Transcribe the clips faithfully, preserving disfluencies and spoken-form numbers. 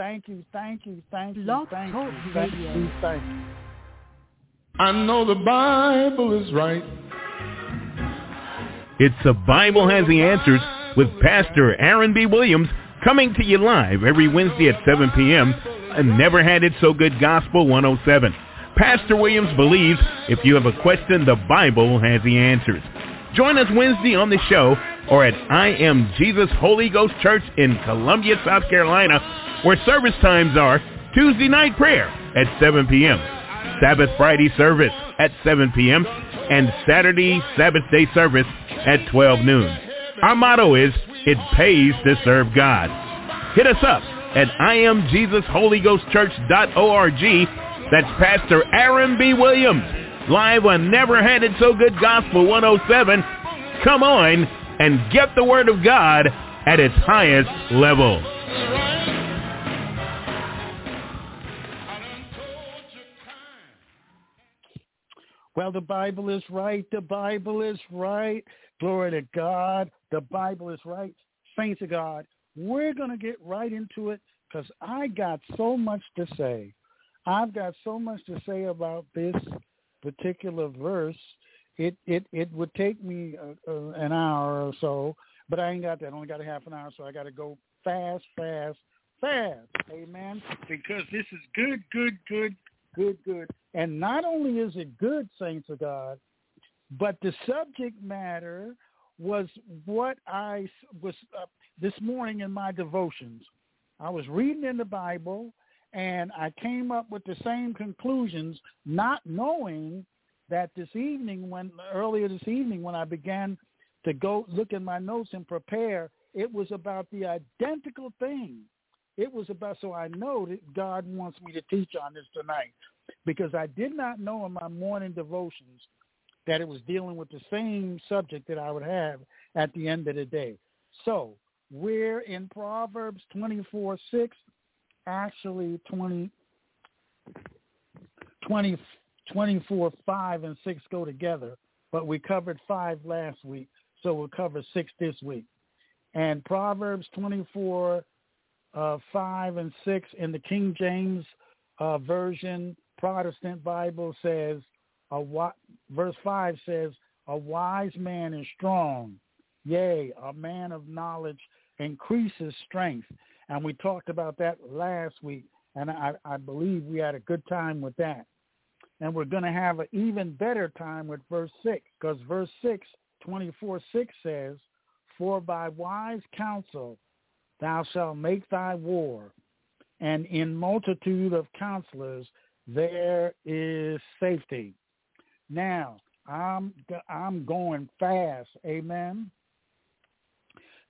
Thank you, thank you, thank you, Love thank you, thank you, you, thank you. I know the Bible is right. It's The Bible Has the Answers with Pastor Aaron B. Williams, coming to you live every Wednesday at seven p.m. and Never Had It So Good Gospel one oh seven. Pastor Williams believes if you have a question, the Bible has the answers. Join us Wednesday on the show or at I Am Jesus Holy Ghost Church in Columbia, South Carolina, where service times are Tuesday night prayer at seven p.m., Sabbath Friday service at seven p.m., and Saturday Sabbath day service at twelve noon. Our motto is, it pays to serve God. Hit us up at I am Jesus Holy Ghost Church dot org. That's Pastor Aaron B. Williams, live on Never Had It So Good Gospel one oh seven. Come on and get the Word of God at its highest level. Well, the Bible is right. The Bible is right. Glory to God. The Bible is right. Saints of God, we're going to get right into it because I got so much to say. I've got so much to say about this particular verse. It it, it would take me uh, uh, an hour or so, but I ain't got that. I only got a half an hour, so I got to go fast, fast, fast. Amen? Because this is good, good, good, good, good. And not only is it good, saints of God, but the subject matter was what I was uh, this morning in my devotions. I was reading in the Bible, and I came up with the same conclusions, not knowing that this evening, when earlier this evening when I began to go look at my notes and prepare, it was about the identical thing. It was about, so I know that God wants me to teach on this tonight, because I did not know in my morning devotions that it was dealing with the same subject that I would have at the end of the day. So we're in Proverbs twenty-four, six. Actually, twenty, twenty, twenty-four, five, and six go together, but we covered five last week, so we'll cover six this week. And Proverbs twenty-four, uh, five, and six in the King James uh, Version Protestant Bible says, a wi- verse five says, a wise man is strong. Yea, a man of knowledge increases strength. And we talked about that last week, and I, I believe we had a good time with that. And we're going to have an even better time with verse six, because verse six, twenty-four, six says, for by wise counsel thou shalt make thy war, and in multitude of counselors there is safety. Now, I'm, I'm going fast, amen?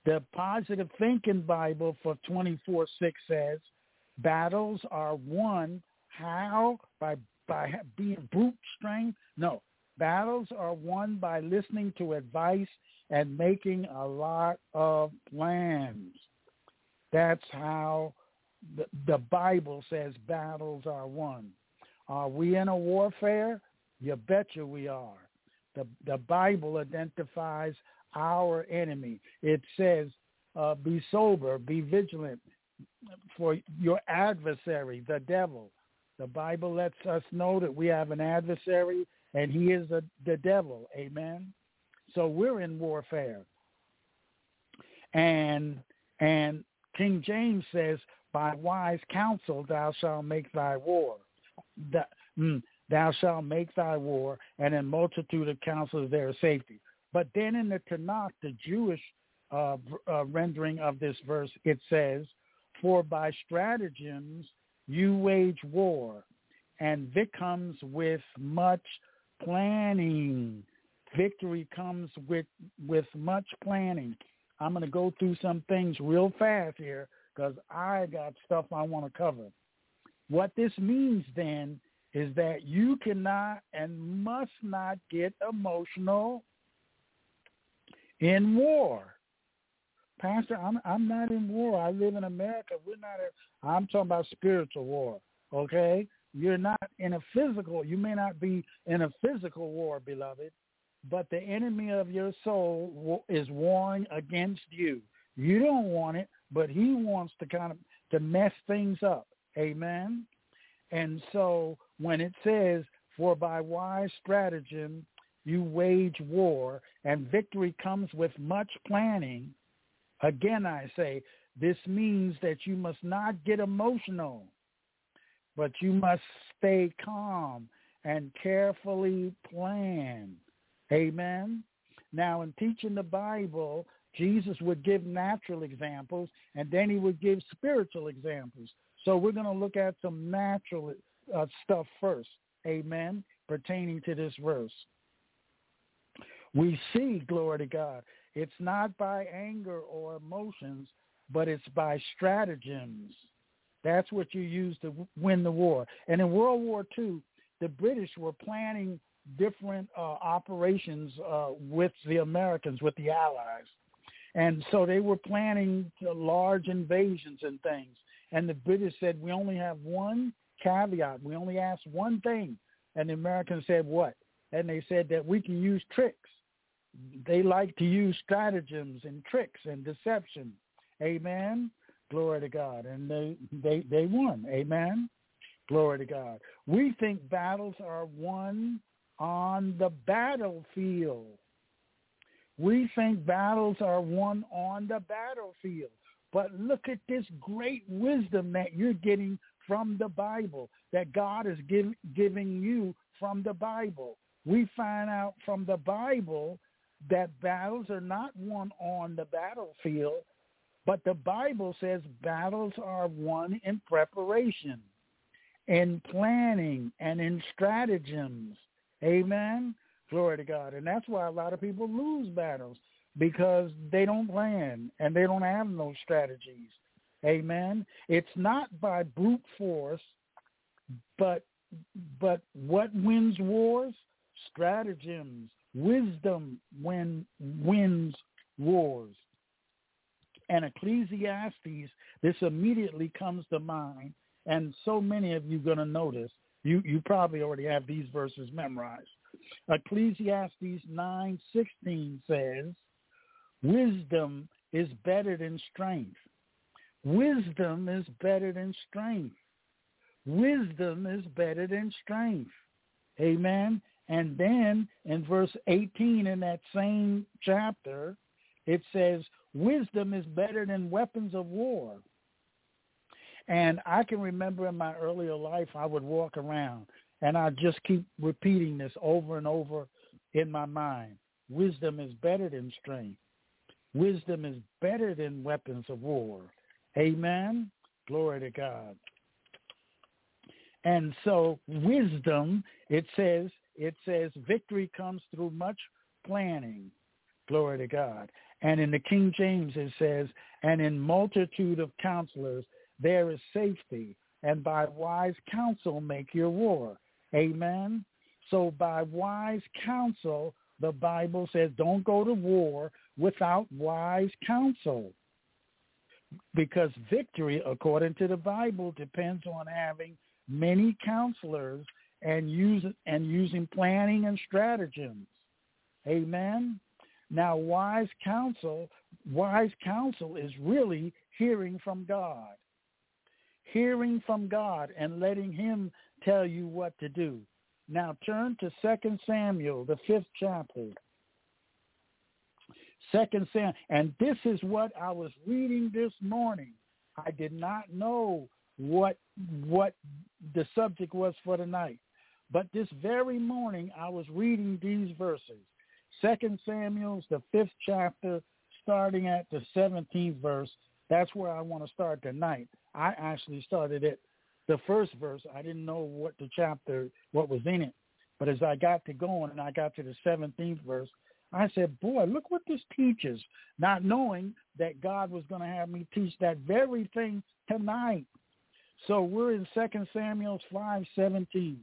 The Positive Thinking Bible for twenty-four six says, battles are won, how? By by being brute strength? No. Battles are won by listening to advice and making a lot of plans. That's how the, the Bible says battles are won. Are we in a warfare? You betcha we are. The, the Bible identifies our enemy. It says, uh, be sober, be vigilant for your adversary, the devil. The Bible lets us know that we have an adversary, and he is a, the devil. Amen? So we're in warfare. And and King James says, by wise counsel thou shalt make thy war. Th- mm, thou shalt make thy war, and in multitude of counselors there is safety. But then in the Tanakh, the Jewish uh, uh, rendering of this verse, it says, for by stratagems you wage war, and victory comes with much planning. Victory comes with, with much planning. I'm going to go through some things real fast here because I got stuff I want to cover. What this means then is that you cannot and must not get emotional in war. Pastor, I'm I'm not in war. I live in America. We're not a, I'm talking about spiritual war, okay? You're not in a physical, you may not be in a physical war, beloved, but the enemy of your soul is warring against you. You don't want it, but he wants to kind of to mess things up. Amen. And so when it says, for by wise stratagem you wage war, and victory comes with much planning, again I say, this means that you must not get emotional, but you must stay calm and carefully plan. Amen. Now, in teaching the Bible, Jesus would give natural examples, and then he would give spiritual examples. So we're going to look at some natural uh, stuff first, amen, pertaining to this verse. We see, glory to God, it's not by anger or emotions, but it's by stratagems. That's what you use to win the war. And in World War Two, the British were planning different uh, operations uh, with the Americans, with the Allies. And so they were planning large invasions and things. And the British said, we only have one caveat. We only ask one thing. And the Americans said, what? And they said that we can use tricks. They like to use stratagems and tricks and deception. Amen. Glory to God. And they, they, they won. Amen. Glory to God. We think battles are won on the battlefield. We think battles are won on the battlefield. But look at this great wisdom that you're getting from the Bible, that God is give, giving you from the Bible. We find out from the Bible that battles are not won on the battlefield, but the Bible says battles are won in preparation, in planning, and in stratagems. Amen? Glory to God. And that's why a lot of people lose battles, because they don't plan and they don't have no strategies. Amen. It's not by brute force, but but what wins wars? Stratagems. Wisdom win, wins wars. And Ecclesiastes, this immediately comes to mind, and so many of you going to notice, you, you probably already have these verses memorized. Ecclesiastes nine sixteen says, wisdom is better than strength. Wisdom is better than strength. Wisdom is better than strength. Amen. And then in verse eighteen in that same chapter, it says, wisdom is better than weapons of war. And I can remember in my earlier life, I would walk around, and I just keep repeating this over and over in my mind. Wisdom is better than strength. Wisdom is better than weapons of war. Amen? Glory to God. And so wisdom, it says, it says victory comes through much planning. Glory to God. And in the King James, it says, and in multitude of counselors, there is safety, and by wise counsel make your war. Amen? So by wise counsel, the Bible says don't go to war without wise counsel, because victory, according to the Bible, depends on having many counselors and, use, and using planning and stratagems. Amen? Now, wise counsel, wise counsel is really hearing from God. Hearing from God and letting him tell you what to do. Now turn to Second Samuel, the fifth chapter. Second Samuel, and this is what I was reading this morning. I did not know what what the subject was for tonight, but this very morning I was reading these verses. Second Samuel, the fifth chapter, starting at the seventeenth verse. That's where I want to start tonight. I actually started at the first verse. I didn't know what the chapter, what was in it. But as I got to going and I got to the seventeenth verse, I said, boy, look what this teaches, not knowing that God was going to have me teach that very thing tonight. So we're in Second Samuel five seventeen.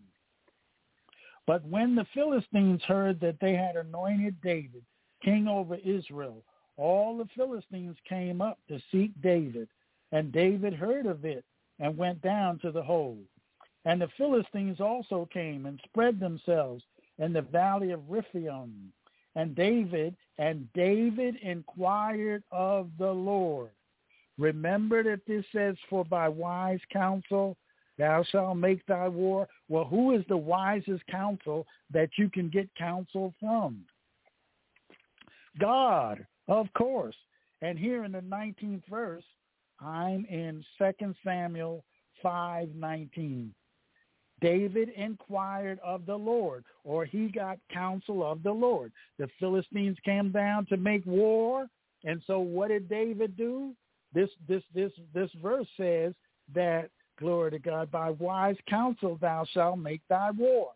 But when the Philistines heard that they had anointed David king over Israel, all the Philistines came up to seek David. And David heard of it and went down to the hole. And the Philistines also came and spread themselves in the valley of Riphion. And David, and David inquired of the Lord. Remember that this says, for by wise counsel thou shalt make thy war. Well, who is the wisest counsel that you can get counsel from? God, of course. And here in the nineteenth verse, I'm in Second Samuel five nineteen. David inquired of the Lord, or he got counsel of the Lord. The Philistines came down to make war, and so what did David do? This this this this verse says that, glory to God, by wise counsel thou shalt make thy war.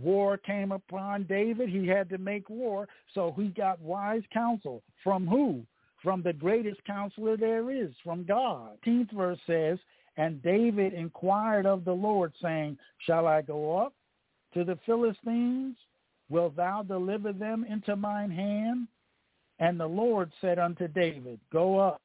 War came upon David. He had to make war, so he got wise counsel. From who? From the greatest counselor there is, from God. Tenth verse says, and David inquired of the Lord, saying, shall I go up to the Philistines? Wilt thou deliver them into mine hand? And the Lord said unto David, go up,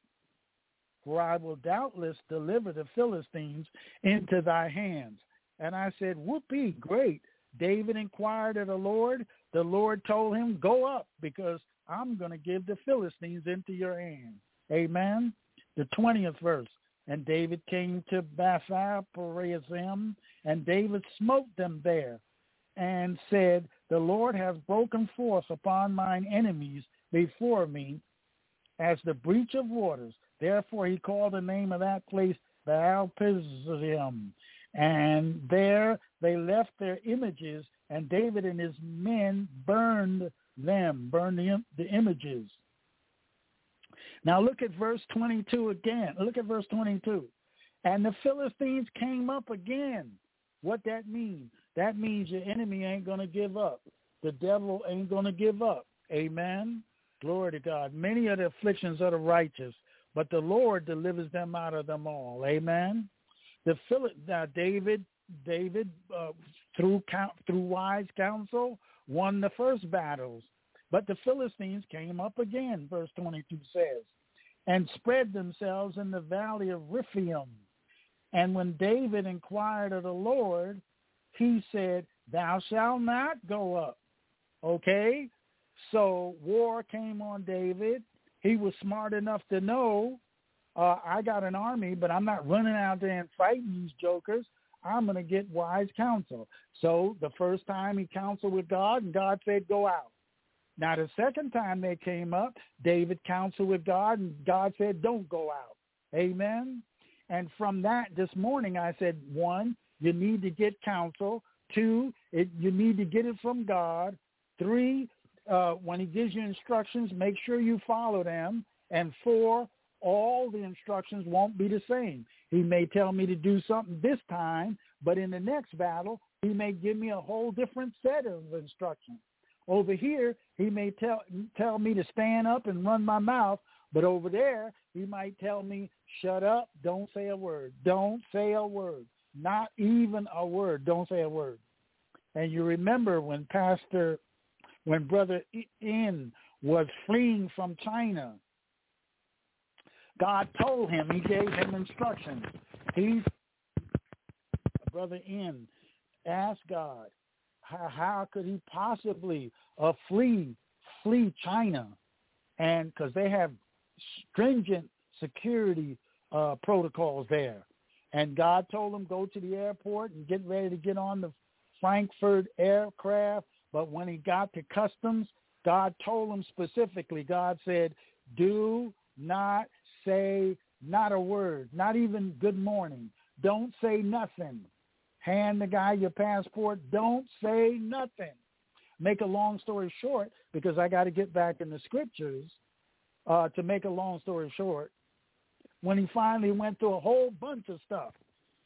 for I will doubtless deliver the Philistines into thy hands. And I said, whoopee, great. David inquired of the Lord. The Lord told him, go up, because I'm going to give the Philistines into your hand. Amen. The twentieth verse. And David came to Baal-perazim, and David smote them there, and said, the Lord hath broken forth upon mine enemies before me as the breach of waters. Therefore he called the name of that place Baal-perazim. And there they left their images, and David and his men burned them, burned the, the images. Now look at verse twenty-two again. Look at verse twenty-two. And the Philistines came up again. What that mean? That means your enemy ain't going to give up. The devil ain't going to give up. Amen. Glory to God. Many are the afflictions of the righteous, but the Lord delivers them out of them all. Amen. The Phil- now David, David uh, through count, through wise counsel won the first battles. But the Philistines came up again, verse twenty-two says, and spread themselves in the valley of Riphion. And when David inquired of the Lord, he said, thou shalt not go up. Okay? So war came on David. He was smart enough to know, uh, I got an army, but I'm not running out there and fighting these jokers. I'm going to get wise counsel. So the first time he counseled with God, and God said, go out. Now, the second time they came up, David counseled with God, and God said, don't go out. Amen? And from that this morning, I said, one, you need to get counsel. Two, it, you need to get it from God. Three, uh, when he gives you instructions, make sure you follow them. And four, all the instructions won't be the same. He may tell me to do something this time, but in the next battle, he may give me a whole different set of instructions. Over here, he may tell tell me to stand up and run my mouth, but over there, he might tell me, shut up, don't say a word, don't say a word, not even a word, don't say a word. And you remember when Pastor, when Brother In was fleeing from China, God told him, he gave him instructions. He, Brother In, asked God, how could he possibly uh, flee flee China? And because they have stringent security uh, protocols there. And God told him, go to the airport and get ready to get on the Frankfurt aircraft. But when he got to customs, God told him specifically, God said, do not say not a word, not even good morning. Don't say nothing. Hand the guy your passport. Don't say nothing. Make a long story short, because I got to get back in the scriptures, uh, to make a long story short, when he finally went through a whole bunch of stuff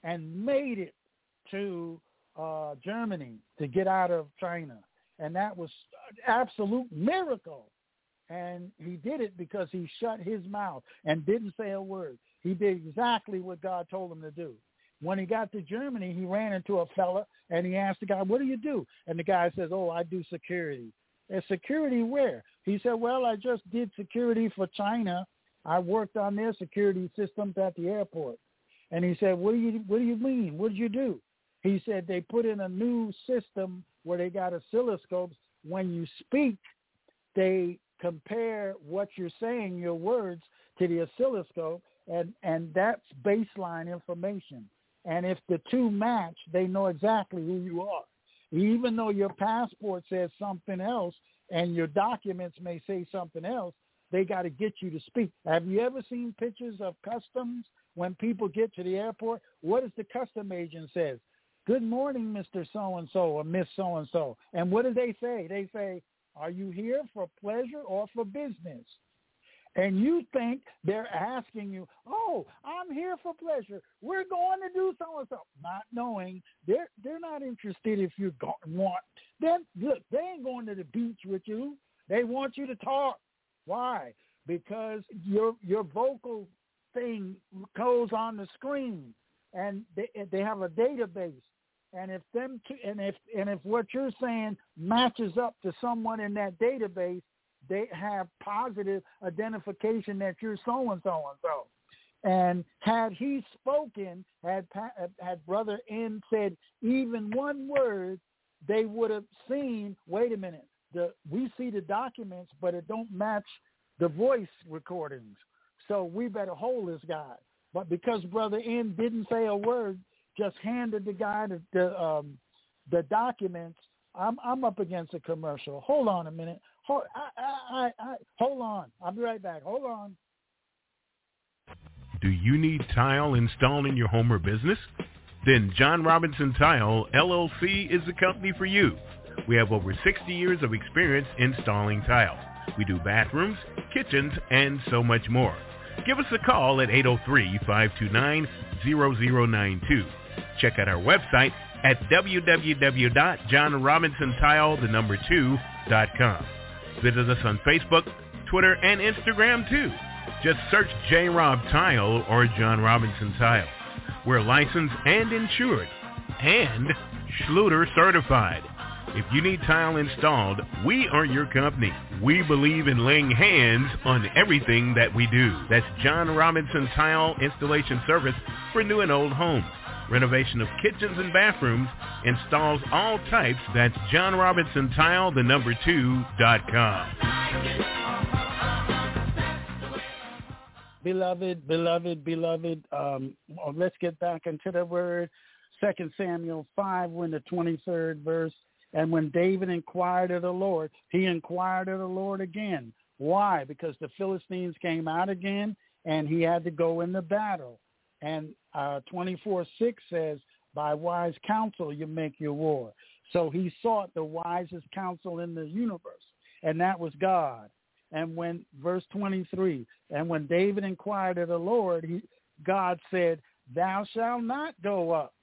and made it to uh, Germany to get out of China. And that was an absolute miracle. And he did it because he shut his mouth and didn't say a word. He did exactly what God told him to do. When he got to Germany, he ran into a fella, and he asked the guy, what do you do? And the guy says, oh, I do security. And security where? He said, well, I just did security for China. I worked on their security systems at the airport. And he said, what do you what do you mean? What did you do? He said, they put in a new system where they got oscilloscopes. When you speak, they compare what you're saying, your words, to the oscilloscope, and, and that's baseline information. And if the two match, they know exactly who you are. Even though your passport says something else and your documents may say something else, they got to get you to speak. Have you ever seen pictures of customs when people get to the airport? What does the custom agent says? Good morning, Mister So-and-so or Miss So-and-so. And what do they say? They say, are you here for pleasure or for business? And you think they're asking you, oh, I'm here for pleasure. We're going to do so-and-so. Not knowing. They're, they're not interested if you want. Then look, they ain't going to the beach with you. They want you to talk. Why? Because your your vocal thing goes on the screen, and they, they have a database. And if them two, and if and if what you're saying matches up to someone in that database, they have positive identification that you're so and so and so. And had he spoken, had had Brother N said even one word, they would have seen. Wait a minute. The, we see the documents, but it don't match the voice recordings. So we better hold this guy. But because Brother N didn't say a word, just handed the guy the the, um, the documents. I'm I'm up against a commercial. Hold on a minute. Hold I, I, I, I hold on. I'll be right back. Hold on. Do you need tile installed in your home or business? Then John Robinson Tile L L C is the company for you. We have over sixty years of experience installing tile. We do bathrooms, kitchens, and so much more. Give us a call at eight oh three, five two nine, zero zero nine two. Check out our website at w w w dot john robinson tile the number two dot com. Visit us on Facebook, Twitter, and Instagram too. Just search J. Rob Tile or John Robinson Tile. We're licensed and insured and Schluter certified. If you need tile installed, we are your company. We believe in laying hands on everything that we do. That's John Robinson Tile Installation Service for new and old homes, renovation of kitchens and bathrooms, installs all types. That's John Robinson Tile, the number two dot com. Beloved, beloved, beloved, um, let's get back into the word. Second Samuel five, we're in the twenty-third verse. And when David inquired of the Lord, he inquired of the Lord again. Why? Because the Philistines came out again, and he had to go in the battle. And uh, twenty-four six says, by wise counsel you make your war. So he sought the wisest counsel in the universe, and that was God. And when, verse twenty-three, and when David inquired of the Lord, he, God said, thou shalt not go up.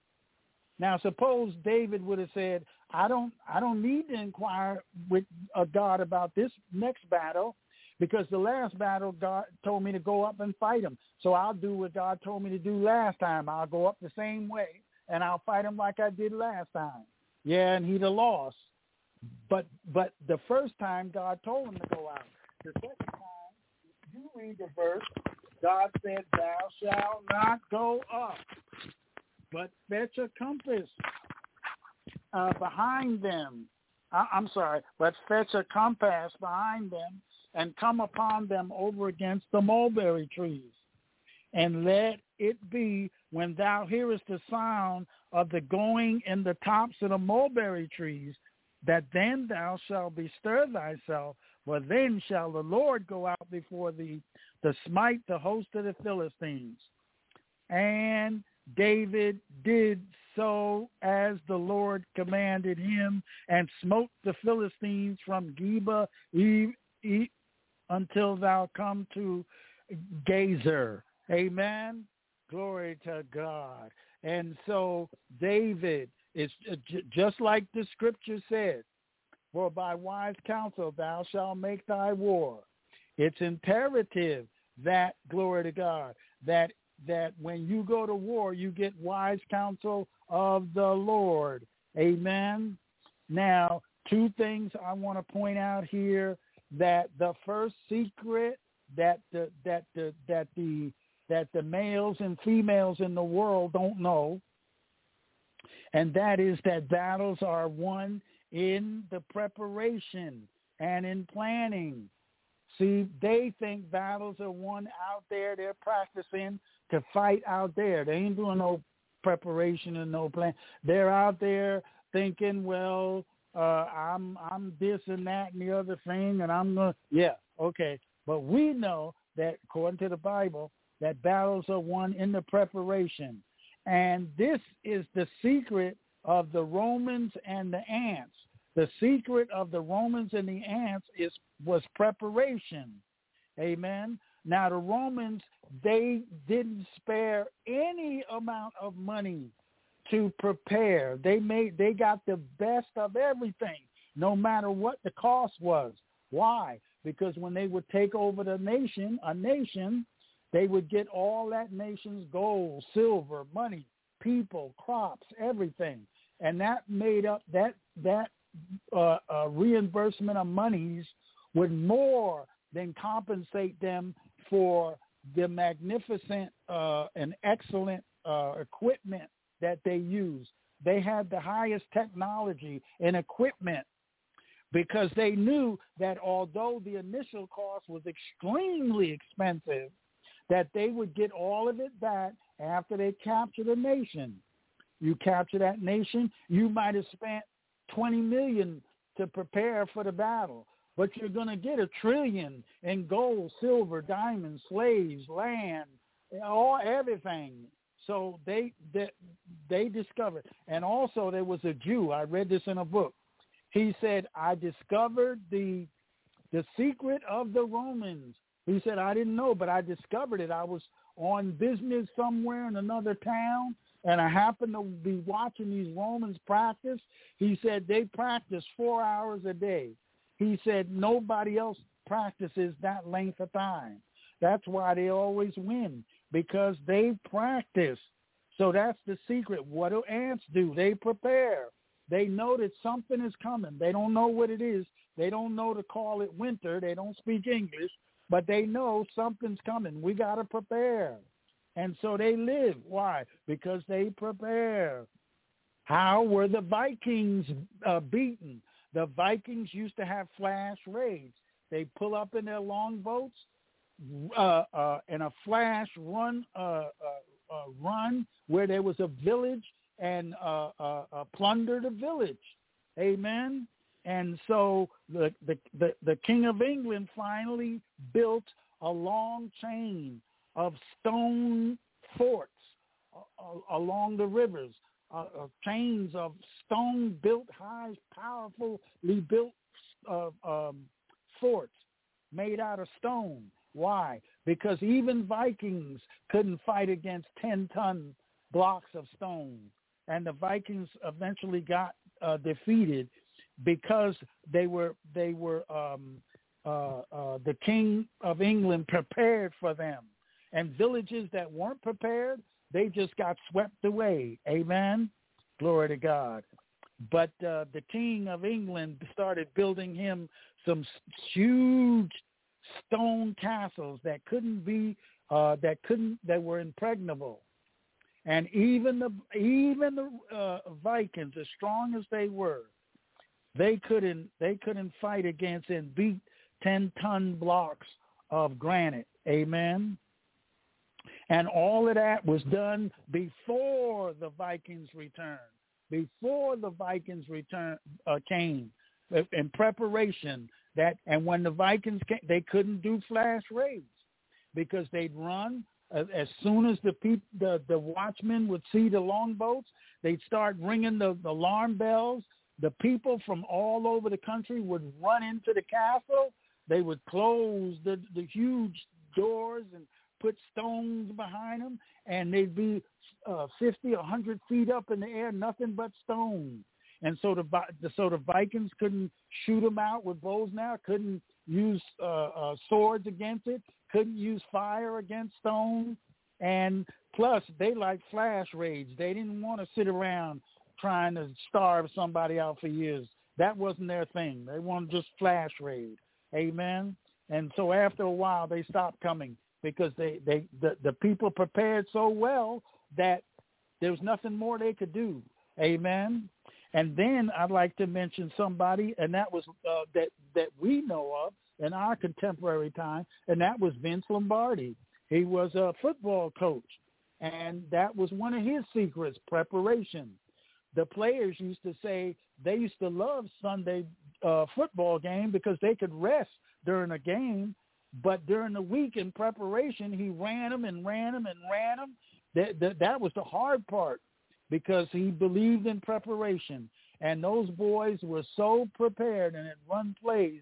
Now, suppose David would have said, I don't I don't need to inquire with a God about this next battle, because the last battle God told me to go up and fight him. So I'll do what God told me to do last time. I'll go up the same way, and I'll fight him like I did last time. Yeah, and he'd have lost. But, but the first time, God told him to go out. The second time, you read the verse, God said, thou shalt not go up, but fetch a compass uh, behind them. I- I'm sorry, but fetch a compass behind them and come upon them over against the mulberry trees. And let it be when thou hearest the sound of the going in the tops of the mulberry trees, that then thou shalt bestir thyself, for then shall the Lord go out before thee to smite the host of the Philistines. And David did so as the Lord commanded him, and smote the Philistines from Geba e, e, until thou come to Gazer. Amen. Glory to God. And so David is just like the scripture said, for by wise counsel thou shalt make thy war. It's imperative that, glory to God, that that when you go to war, you get wise counsel of the Lord. Amen. Now, two things I want to point out here, that the first secret that the that the that the that the males and females in the world don't know, and that is that battles are won in the preparation and in planning. See, they think battles are won out there. They're practicing to fight out there. They ain't doing no preparation and no plan. They're out there thinking, well, uh, I'm I'm this and that and the other thing, and I'm going to, yeah, okay. But we know that, according to the Bible, that battles are won in the preparation. And this is the secret of the Romans and the ants. The secret of the Romans and the ants is was preparation. Amen. Now, the Romans, they didn't spare any amount of money to prepare. They made they got the best of everything, no matter what the cost was. Why? Because when they would take over the nation, a nation, they would get all that nation's gold, silver, money, people, crops, everything. And that made up that that Uh, uh, reimbursement of monies would more than compensate them for the magnificent uh, and excellent uh, equipment that they used. They had the highest technology and equipment because they knew that although the initial cost was extremely expensive, that they would get all of it back after they captured a nation. You capture that nation, you might have spent twenty million to prepare for the battle, but you're going to get a trillion in gold, silver, diamonds, slaves, land, all everything. So they, they they discovered. And also there was a Jew, I read this in a book. He said, I discovered the the secret of the Romans. He said, I didn't know, but I discovered it. I was on business somewhere in another town, and I happened to be watching these Romans practice. He said they practice four hours a day. He said nobody else practices that length of time. That's why they always win, because they practice. So that's the secret. What do ants do? They prepare. They know that something is coming. They don't know what it is. They don't know to call it winter. They don't speak English, but they know something's coming. We got to prepare. And so they live. Why? Because they prepare. How were the Vikings uh, beaten? The Vikings used to have flash raids. They pull up in their longboats uh, uh, in a flash run, uh, uh, uh, run where there was a village and uh, uh, uh, plunder the village. Amen. And so the, the the the King of England finally built a long chain of stone forts along the rivers, uh, of chains of stone-built, high, powerfully built uh, um, forts made out of stone. Why? Because even Vikings couldn't fight against ten-ton blocks of stone. And the Vikings eventually got uh, defeated because they were they were um, uh, uh, the King of England prepared for them. And villages that weren't prepared, they just got swept away. Amen? Glory to God. But uh, the King of England started building him some huge stone castles that couldn't be, uh, that couldn't, that were impregnable. And even the even the uh, Vikings, as strong as they were, they couldn't they couldn't fight against and beat ten-ton blocks of granite. Amen? And all of that was done before the Vikings returned, before the Vikings return uh, came, in preparation. That and when the Vikings came, they couldn't do flash raids because they'd run uh, as soon as the, peop, the the watchmen would see the longboats, they'd start ringing the, the alarm bells. The people from all over the country would run into the castle. They would close the the huge doors and put stones behind them, and they'd be uh, fifty, one hundred feet up in the air, nothing but stones. And so the, so the Vikings couldn't shoot them out with bows now, couldn't use uh, uh, swords against it, couldn't use fire against stone. And plus, they liked flash raids. They didn't want to sit around trying to starve somebody out for years. That wasn't their thing. They wanted just flash raid. Amen? And so after a while, they stopped coming, because they, they the, the people prepared so well that there was nothing more they could do. Amen. And then I'd like to mention somebody, and that was uh, that that we know of, in our contemporary time, and that was Vince Lombardi. He was a football coach, and that was one of his secrets, preparation. The players used to say they used to love Sunday uh, football game because they could rest during a game, but during the week in preparation, he ran them and ran them and ran them. That, that, that was the hard part because he believed in preparation, and those boys were so prepared and had run plays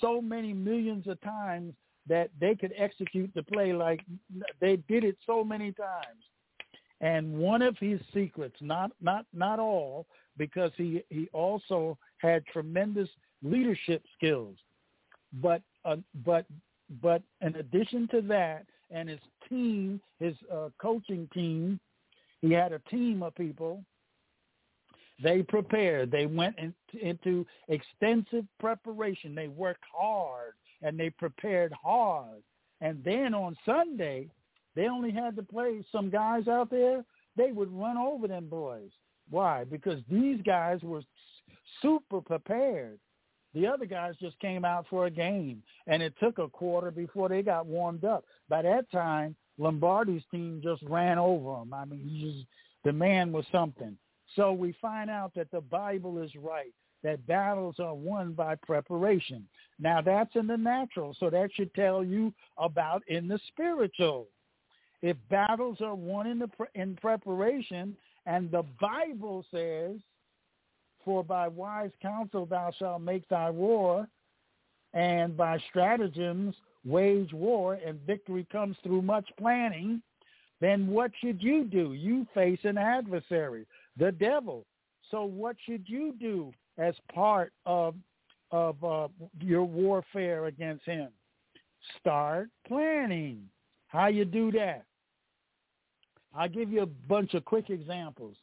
so many millions of times that they could execute the play like they did it so many times. And one of his secrets, not not not all, because he, he also had tremendous leadership skills. But uh, but but in addition to that, and his team, his uh, coaching team, he had a team of people. They prepared. They went in, into extensive preparation. They worked hard, and they prepared hard. And then on Sunday, they only had to play some guys out there. They would run over them boys. Why? Because these guys were super prepared. The other guys just came out for a game, and it took a quarter before they got warmed up. By that time, Lombardi's team just ran over them. I mean, he just, the man was something. So we find out that the Bible is right, that battles are won by preparation. Now, that's in the natural, so that should tell you about in the spiritual. If battles are won in, the pre- in preparation, and the Bible says, for by wise counsel thou shalt make thy war, and by stratagems wage war, and victory comes through much planning, then what should you do? You face an adversary, the devil. So what should you do as part of, of uh, your warfare against him? Start planning. How you do that? I'll give you a bunch of quick examples.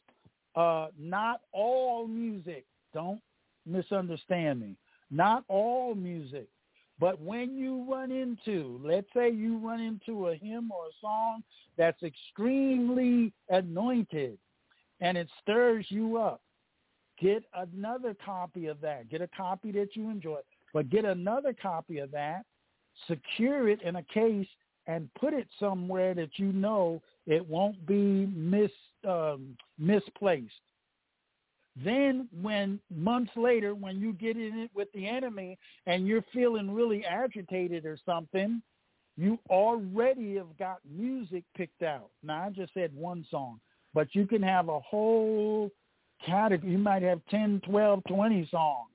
Uh, not all music. Don't misunderstand me. Not all music. But when you run into, let's say you run into a hymn or a song that's extremely anointed and it stirs you up, get another copy of that. Get a copy that you enjoy. But get another copy of that. Secure it in a case and put it somewhere that you know it won't be mis, um, misplaced. Then when months later, when you get in it with the enemy and you're feeling really agitated or something, you already have got music picked out. Now, I just said one song, but you can have a whole category. You might have ten, twelve, twenty songs.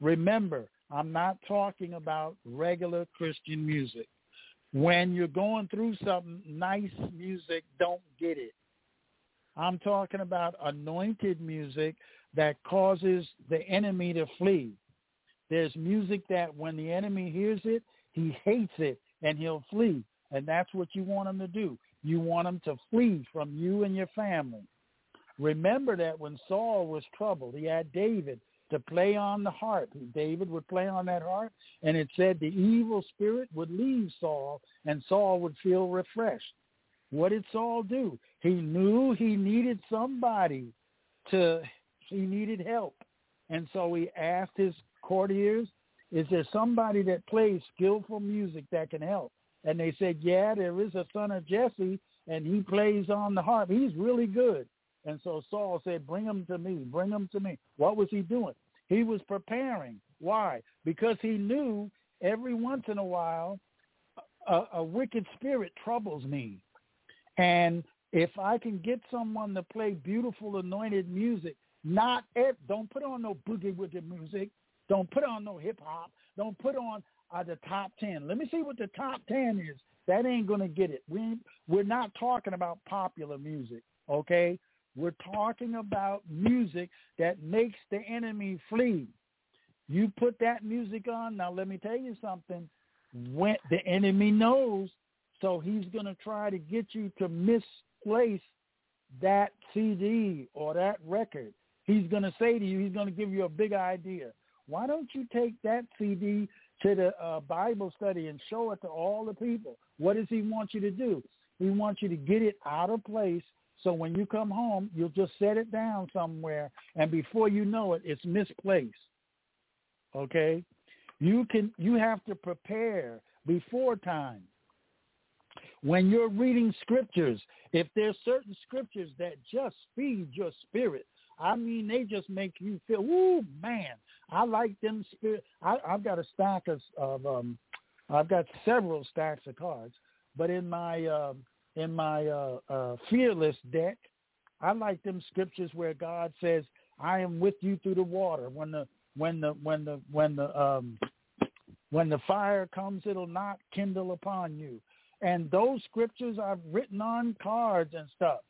Remember, I'm not talking about regular Christian music. When you're going through something, nice music, don't get it. I'm talking about anointed music that causes the enemy to flee. There's music that when the enemy hears it, he hates it and he'll flee. And that's what you want him to do. You want him to flee from you and your family. Remember that when Saul was troubled, he had David to play on the harp. David would play on that harp, and it said the evil spirit would leave Saul, and Saul would feel refreshed. What did Saul do? He knew he needed somebody to, he needed help. And so he asked his courtiers, is there somebody that plays skillful music that can help? And they said, yeah, there is a son of Jesse, and he plays on the harp. He's really good. And so Saul said, bring him to me, bring him to me. What was he doing? He was preparing. Why? Because he knew every once in a while a, a wicked spirit troubles me. And if I can get someone to play beautiful anointed music, not ev- don't put on no boogie woogie music. Don't put on no hip-hop. Don't put on uh, the top ten. Let me see what the top ten is. That ain't going to get it. We We're not talking about popular music, okay? We're talking about music that makes the enemy flee. You put that music on. Now, let me tell you something. When the enemy knows, so he's going to try to get you to misplace that C D or that record. He's going to say to you, he's going to give you a big idea. Why don't you take that C D to the uh, Bible study and show it to all the people? What does he want you to do? He wants you to get it out of place. So when you come home, you'll just set it down somewhere, and before you know it, it's misplaced, okay? You can you have to prepare before time. When you're reading scriptures, if there's certain scriptures that just feed your spirit, I mean, they just make you feel, ooh, man, I like them spirit. I, I've got a stack of, of um, I've got several stacks of cards, but in my uh, in my uh, uh, Fearless deck, I like them scriptures where God says, "I am with you through the water." When the when the when the when the um, when the fire comes, it'll not kindle upon you. And those scriptures I've written on cards and stuff.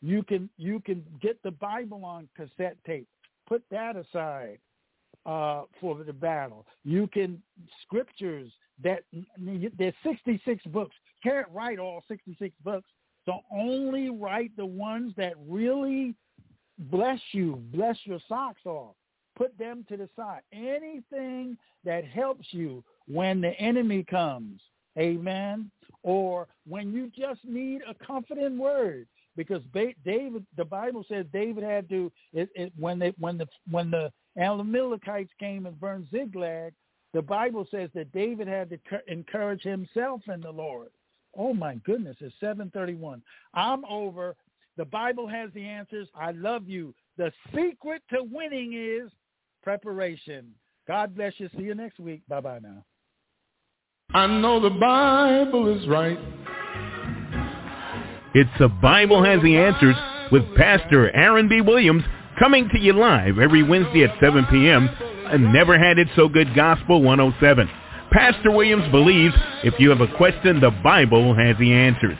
You can you can get the Bible on cassette tape. Put that aside uh, for the battle. You can scriptures that there's sixty-six books. Can't write all sixty-six books. So only write the ones that really bless you, bless your socks off. Put them to the side. Anything that helps you when the enemy comes. Amen. Or when you just need a comforting word, because David, the Bible says David had to. It, it, when they, when the when the Amalekites came and burned Ziklag, the Bible says that David had to encourage himself in the Lord. Oh my goodness! It's seven thirty-one. I'm over. The Bible has the answers. I love you. The secret to winning is preparation. God bless you. See you next week. Bye bye now. I know the Bible is right. It's The Bible Has the Answers with Pastor Aaron B. Williams, coming to you live every Wednesday at seven p.m. and Never Had It So Good Gospel one oh seven. Pastor Williams believes if you have a question, the Bible has the answers.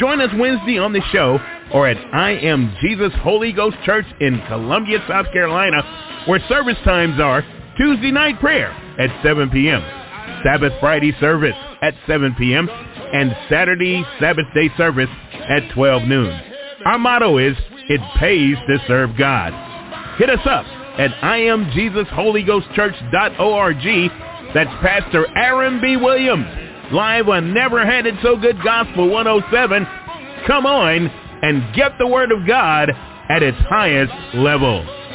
Join us Wednesday on the show or at I Am Jesus Holy Ghost Church in Columbia, South Carolina, where service times are Tuesday night prayer at seven p.m. Sabbath Friday service at seven p.m. and Saturday Sabbath day service at twelve noon. Our motto is, it pays to serve God. Hit us up at I am Jesus Holy Ghost Church dot org. That's Pastor Aaron B. Williams, live on Never Had It So Good Gospel one oh seven. Come on and get the Word of God at its highest level.